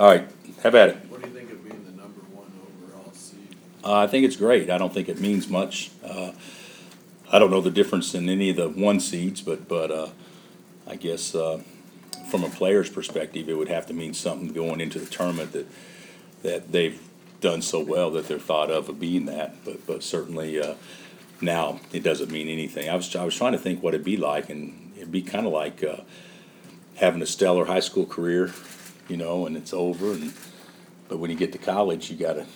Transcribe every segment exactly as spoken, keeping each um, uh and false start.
All right, have at it. What do you think of being the number one overall seed? Uh, I think it's great. I don't think it means much. Uh, I don't know the difference in any of the one seeds, but but uh, I guess uh, from a player's perspective, it would have to mean something going into the tournament that that they've done so well that they're thought of of being that. But but certainly uh, now it doesn't mean anything. I was I was trying to think what it'd be like, and it'd be kind of like uh, having a stellar high school career, you know, and it's over. And but when you get to college, you got to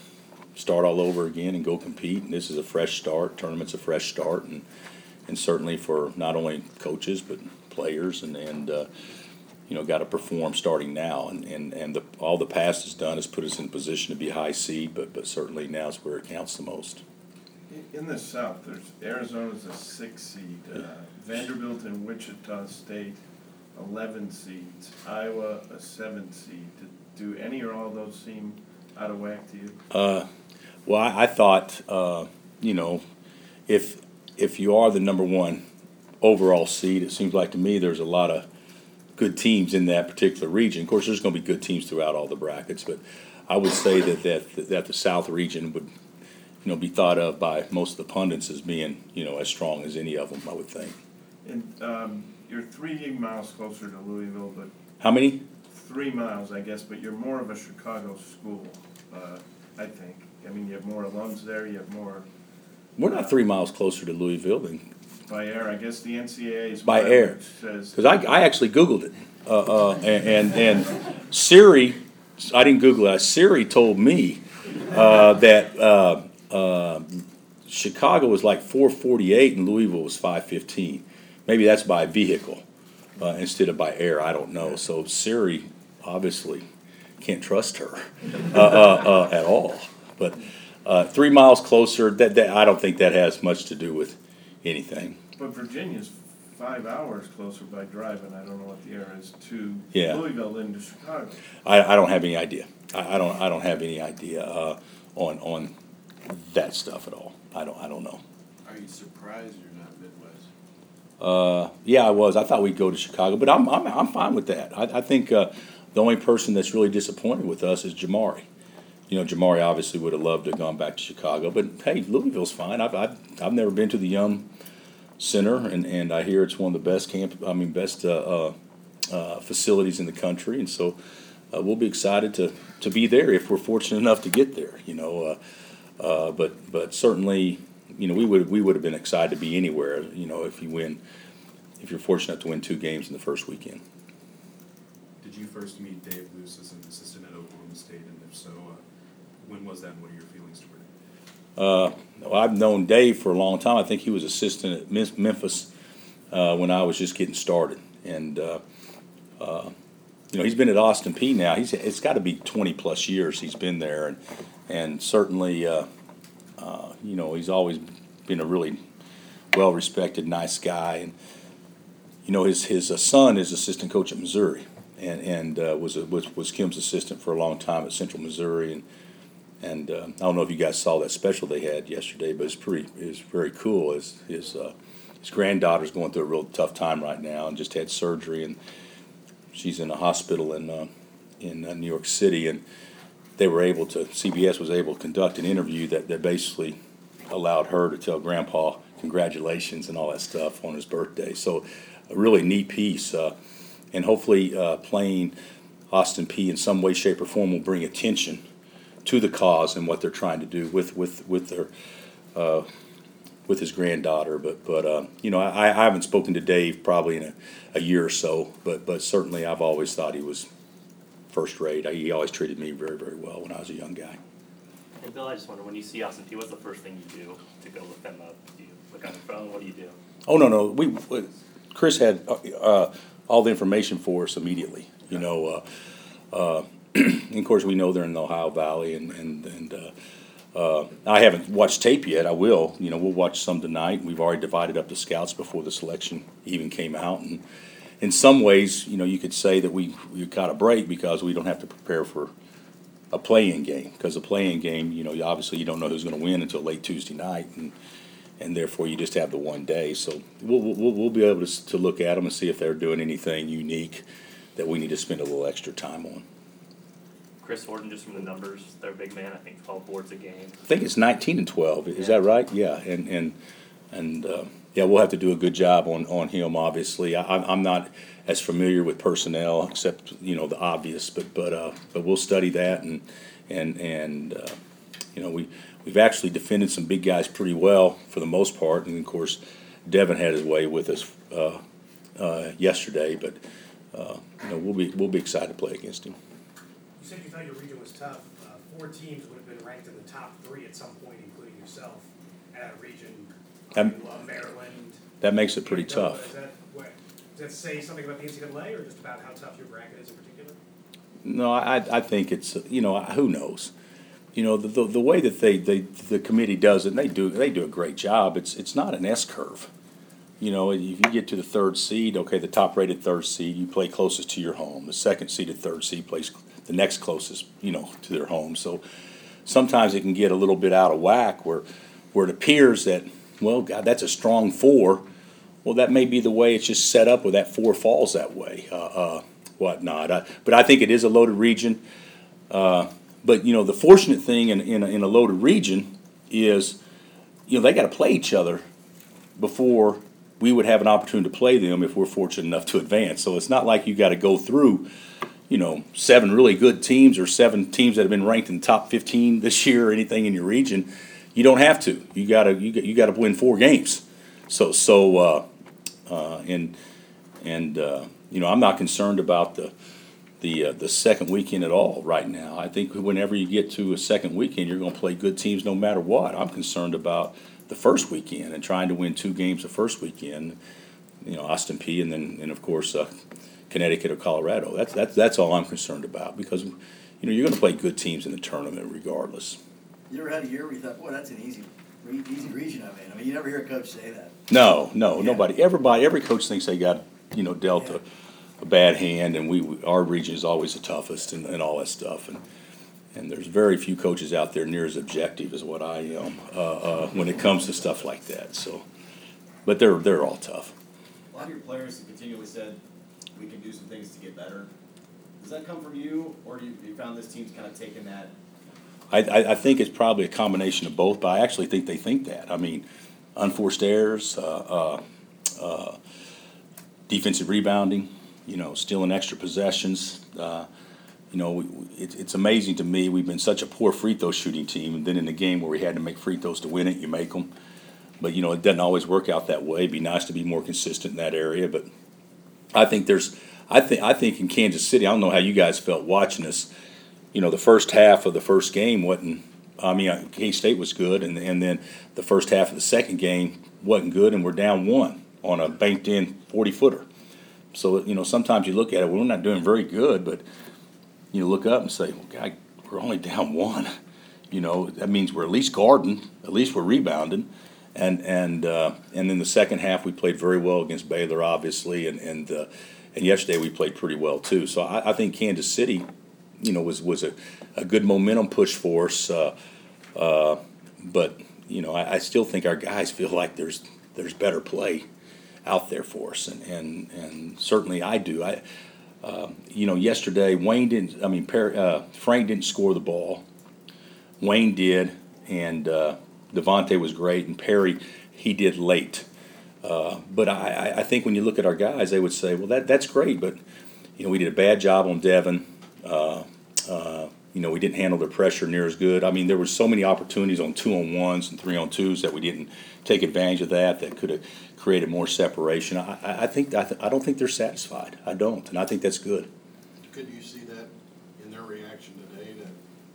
start all over again and go compete. And this is a fresh start. Tournament's a fresh start, and and certainly for not only coaches but players, and and uh, you know, got to perform starting now. And and and the, all the past has done is put us in position to be high seed, but but certainly now is where it counts the most. In the South, there's Arizona's a six seed, uh, yeah. Vanderbilt and Wichita State, eleven seeds, Iowa a seven seed. Do, do any or all of those seem out of whack to you? Uh, well, I, I thought, uh, you know, if if you are the number one overall seed, it seems like to me there's a lot of good teams in that particular region. Of course, there's going to be good teams throughout all the brackets, but I would say that that, that the South region would, you know, be thought of by most of the pundits as being, you know, as strong as any of them, I would think. And um, you're three miles closer to Louisville, but how many? Three miles, I guess, but you're more of a Chicago school, uh, I think. I mean, you have more alums there, you have more... We're not uh, three miles closer to Louisville than... By air, I guess the N C A A is... By air, because I, I actually Googled it, uh, uh, and, and, and Siri, I didn't Google it, Siri told me uh, that uh, uh, Chicago was like four forty-eight and Louisville was five fifteen. Maybe that's by vehicle. Uh, instead of by air, I don't know. So Siri, obviously, can't trust her uh, uh, uh, at all. But uh, three miles closer, that, that I don't think that has much to do with anything. But Virginia's five hours closer by driving. I don't know what the air is to yeah. Louisville than to Chicago. I, I don't have any idea. I, I don't. I don't have any idea uh, on on that stuff at all. I don't. I don't know. Are you surprised you're not Midwest? Uh, yeah, I was. I thought we'd go to Chicago, but I'm I'm I'm fine with that. I, I think uh, the only person that's really disappointed with us is Jamari. You know, Jamari obviously would have loved to have gone back to Chicago, but hey, Louisville's fine. I've I've, I've never been to the Young Center, and, and I hear it's one of the best camp. I mean, best uh, uh, facilities in the country, and so uh, we'll be excited to, to be there if we're fortunate enough to get there. You know, uh, uh, but but certainly. You know, we would we would have been excited to be anywhere. You know, if you win, if you're fortunate to win two games in the first weekend. Did you first meet Dave Luce as an assistant at Oklahoma State, and if so, uh, when was that? And what are your feelings toward him? Uh, well, I've known Dave for a long time. I think he was assistant at Memphis uh, when I was just getting started, and uh, uh, you know, he's been at Austin Peay now. He's it's got to be twenty plus years he's been there, and and certainly. Uh, Uh, you know, he's always been a really well-respected, nice guy, and you know, his his uh, son is assistant coach at Missouri, and and uh, was, a, was was Kim's assistant for a long time at Central Missouri, and and uh, I don't know if you guys saw that special they had yesterday, but it's pretty, it's very cool. His his uh, his granddaughter's going through a real tough time right now, and just had surgery, and she's in a hospital in uh, in uh, New York City, and. They were able to, C B S was able to conduct an interview that, that basically allowed her to tell Grandpa congratulations and all that stuff on his birthday. So a really neat piece. Uh, and hopefully uh, playing Austin Peay in some way, shape, or form will bring attention to the cause and what they're trying to do with with, with their uh, with his granddaughter. But, but uh, you know, I, I haven't spoken to Dave probably in a, a year or so, but but certainly I've always thought he was first rate. He always treated me very, very well when I was a young guy. Hey, Bill, I just wonder, when you see Austin Peay, what's the first thing you do to go look them up? Do you look on the phone? What do you do? Oh, no, no. We, we Chris had uh, all the information for us immediately. You know, uh, uh, and of course, we know they're in the Ohio Valley, and, and, and uh, uh, I haven't watched tape yet. I will. You know, we'll watch some tonight. We've already divided up the scouts before the selection even came out, and in some ways, you know, you could say that we we got a break because we don't have to prepare for a play-in game. Because a play-in game, you know, obviously you don't know who's going to win until late Tuesday night, and and therefore you just have the one day. So we'll we'll, we'll be able to to look at them and see if they're doing anything unique that we need to spend a little extra time on. Chris Horton, just from the numbers, their big man, I think twelve boards a game. I think it's nineteen and twelve. Is yeah. that right? Yeah, and and and uh, yeah, we'll have to do a good job on, on him. Obviously, I, I'm not as familiar with personnel, except you know the obvious, but but uh, but we'll study that and and and uh, you know we we've actually defended some big guys pretty well for the most part, and of course Devin had his way with us uh, uh, yesterday, but uh, you know we'll be we'll be excited to play against him. You said you thought your region was tough. Uh, four teams would have been ranked in the top three at some point, including yourself, at a region um, Maryland. That makes it pretty Arizona. Tough. Does that, what, does that say something about the N C double A or just about how tough your bracket is in particular? No, I I think it's, you know, who knows? You know, the the, the way that they, they the committee does it, and they do, they do a great job, it's, it's not an S-curve. You know, if you get to the third seed, okay, the top-rated third seed, you play closest to your home. The second seeded third seed plays the next closest, you know, to their home. So sometimes it can get a little bit out of whack where where it appears that, well, God, that's a strong four. Well, that may be the way it's just set up where that four falls that way, uh, uh, whatnot. I, but I think it is a loaded region. Uh, but, you know, the fortunate thing in, in, a, in a loaded region is, you know, they got to play each other before – we would have an opportunity to play them if we're fortunate enough to advance. So it's not like you got to go through, you know, seven really good teams or seven teams that have been ranked in the top fifteen this year or anything in your region. You don't have to. You got to you got you got to win four games. So so uh, uh, and and uh, you know, I'm not concerned about the the uh, the second weekend at all right now. I think whenever you get to a second weekend, you're going to play good teams no matter what. I'm concerned about the first weekend and trying to win two games the first weekend, you know, Austin Peay and then, and of course, uh, Connecticut or Colorado. That's that's that's all I'm concerned about because, you know, you're going to play good teams in the tournament regardless. You ever had a year where you thought, boy, that's an easy, easy region I'm in? I mean, you never hear a coach say that. No, no, yeah. nobody. Everybody, every coach thinks they got, you know, dealt yeah. a, a bad hand, and we, we our region is always the toughest and, and all that stuff and. And there's very few coaches out there near as objective as what I am uh, uh, when it comes to stuff like that. So, but they're they're all tough. A lot of your players have continually said we can do some things to get better. Does that come from you, or do you, you found this team's kind of taken that? I, I I think it's probably a combination of both, but I actually think they think that. I mean, unforced errors, uh, uh, uh, defensive rebounding, you know, stealing extra possessions. Uh, You know, it's amazing to me. We've been such a poor free throw shooting team, and then in the game where we had to make free throws to win it, you make them. But you know, it doesn't always work out that way. It'd be nice to be more consistent in that area. But I think there's, I think, I think in Kansas City, I don't know how you guys felt watching us. You know, the first half of the first game wasn't. I mean, K State was good, and and then the first half of the second game wasn't good, and we're down one on a banked in forty footer. So you know, sometimes you look at it, well, we're not doing very good, but you look up and say, well, God, we're only down one. You know, that means we're at least guarding, at least we're rebounding. And and uh, and then the second half we played very well against Baylor, obviously, and and, uh, and yesterday we played pretty well too. So I, I think Kansas City, you know, was, was a, a good momentum push for us. Uh, uh, but, you know, I, I still think our guys feel like there's there's better play out there for us, and, and, and certainly I do. I Uh, you know, yesterday Wayne didn't. I mean, Perry, uh, Frank didn't score the ball. Wayne did, and uh, Devontae was great, and Perry he did late. Uh, but I, I think when you look at our guys, they would say, "Well, that that's great," but you know, we did a bad job on Devin. Uh, uh, you know, we didn't handle their pressure near as good. I mean, there were so many opportunities on two on ones and three on twos that we didn't take advantage of. That that could have created more separation. I, I think I, th- I don't think they're satisfied. I don't, and I think that's good. Could you see that in their reaction today that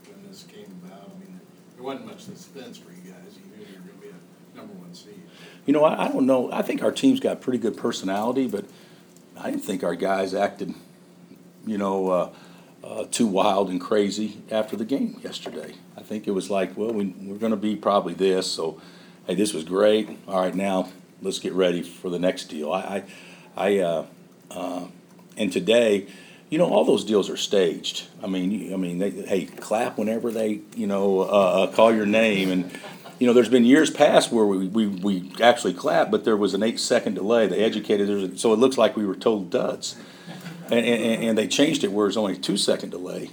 when this came about? I mean, there wasn't much suspense for you guys. You knew you were going to be a number one seed. You know, I, I don't know. I think our team's got pretty good personality, but I didn't think our guys acted, you know, uh, uh, too wild and crazy after the game yesterday. I think it was like, well, we, we're going to be probably this, so, hey, this was great. All right, now let's get ready for the next deal. I, I, I uh, uh, and today, you know, all those deals are staged. I mean, I mean, they, hey, clap whenever they, you know, uh, call your name. And you know, there's been years past where we, we, we actually clapped, but there was an eight-second delay. They educated us, so it looks like we were told duds, and, and, and they changed it where it's only a two-second delay.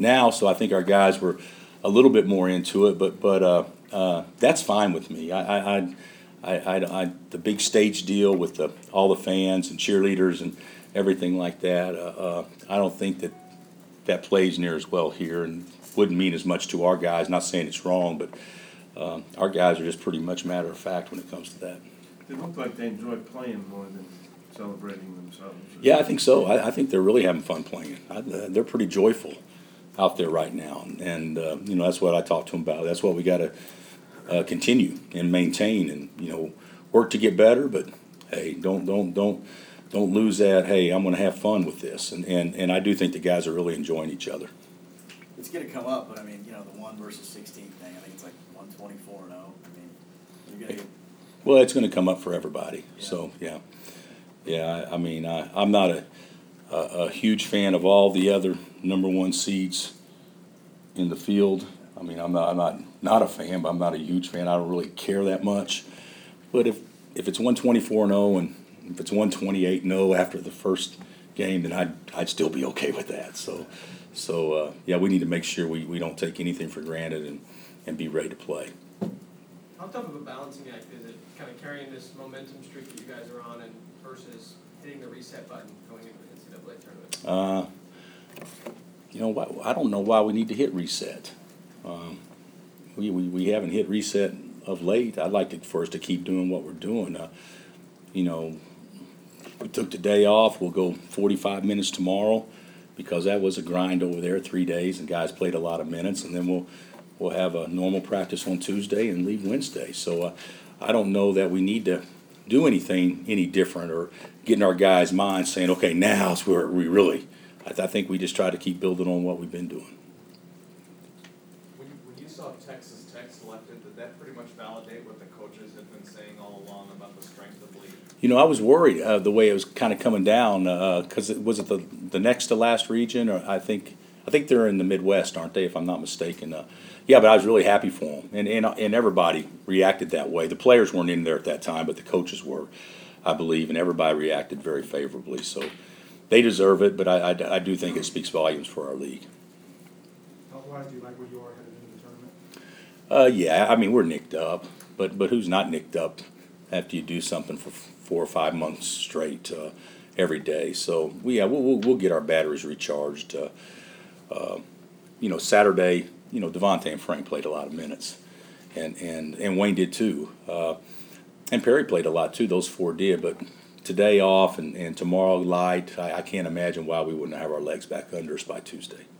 now, so I think our guys were a little bit more into it. But but uh, uh, that's fine with me. I I, I, I I the big stage deal with the all the fans and cheerleaders and everything like that. Uh, uh, I don't think that that plays near as well here, and wouldn't mean as much to our guys. Not saying it's wrong, but uh, our guys are just pretty much matter of fact when it comes to that. They look like they enjoy playing more than celebrating themselves. Yeah, I think so. I, I think they're really having fun playing. I, they're pretty joyful out there right now, and, and uh, you know that's what I talked to them about. That's what we got to uh, continue and maintain, and you know work to get better. But hey, don't don't don't don't lose that. Hey, I'm going to have fun with this, and and and I do think the guys are really enjoying each other. It's going to come up, but I mean, you know, the one versus sixteen thing. I think it's like one twenty-four and zero. I mean, you're going to. Well, it's going to come up for everybody. Yeah. So, yeah. Yeah, I, I mean, I, I'm not a, a a huge fan of all the other number one seeds in the field. I mean, I'm not I'm not, not a fan, but I'm not a huge fan. I don't really care that much. But if, if it's one twenty-four and oh and if it's one twenty-eight and oh after the first game, then I'd, I'd still be okay with that. So, so uh, yeah, we need to make sure we, we don't take anything for granted and, and be ready to play. How tough of a balancing act is it kind of carrying this momentum streak that you guys are on and versus hitting the reset button going into the N C double A tournament? Uh, you know, I don't know why we need to hit reset. Um, we, we we haven't hit reset of late. I'd like to, for us to keep doing what we're doing. Uh, you know, we took the day off. We'll go forty-five minutes tomorrow because that was a grind over there, three days, and guys played a lot of minutes, and then we'll – We'll have a normal practice on Tuesday and leave Wednesday. So uh, I don't know that we need to do anything any different or get in our guys' minds saying, okay, now it's where we really – I think we just try to keep building on what we've been doing. When you, when you saw Texas Tech selected, did that pretty much validate what the coaches had been saying all along about the strength of the league? You know, I was worried uh, the way it was kind of coming down because uh, was it the, the next to last region or I think – I think they're in the Midwest, aren't they, if I'm not mistaken? Uh, yeah, but I was really happy for them, and, and and everybody reacted that way. The players weren't in there at that time, but the coaches were, I believe, and everybody reacted very favorably. So they deserve it, but I, I, I do think it speaks volumes for our league. Health-wise, do you like where you are headed into the tournament? Uh, yeah, I mean, we're nicked up, but, but who's not nicked up after you do something for four or five months straight uh, every day? So, yeah, we'll, we'll, we'll get our batteries recharged. Uh, Uh, you know, Saturday, you know, Devontae and Frank played a lot of minutes, and and, and Wayne did too, uh, and Perry played a lot too. Those four did, but today off and, and tomorrow light. I, I can't imagine why we wouldn't have our legs back under us by Tuesday.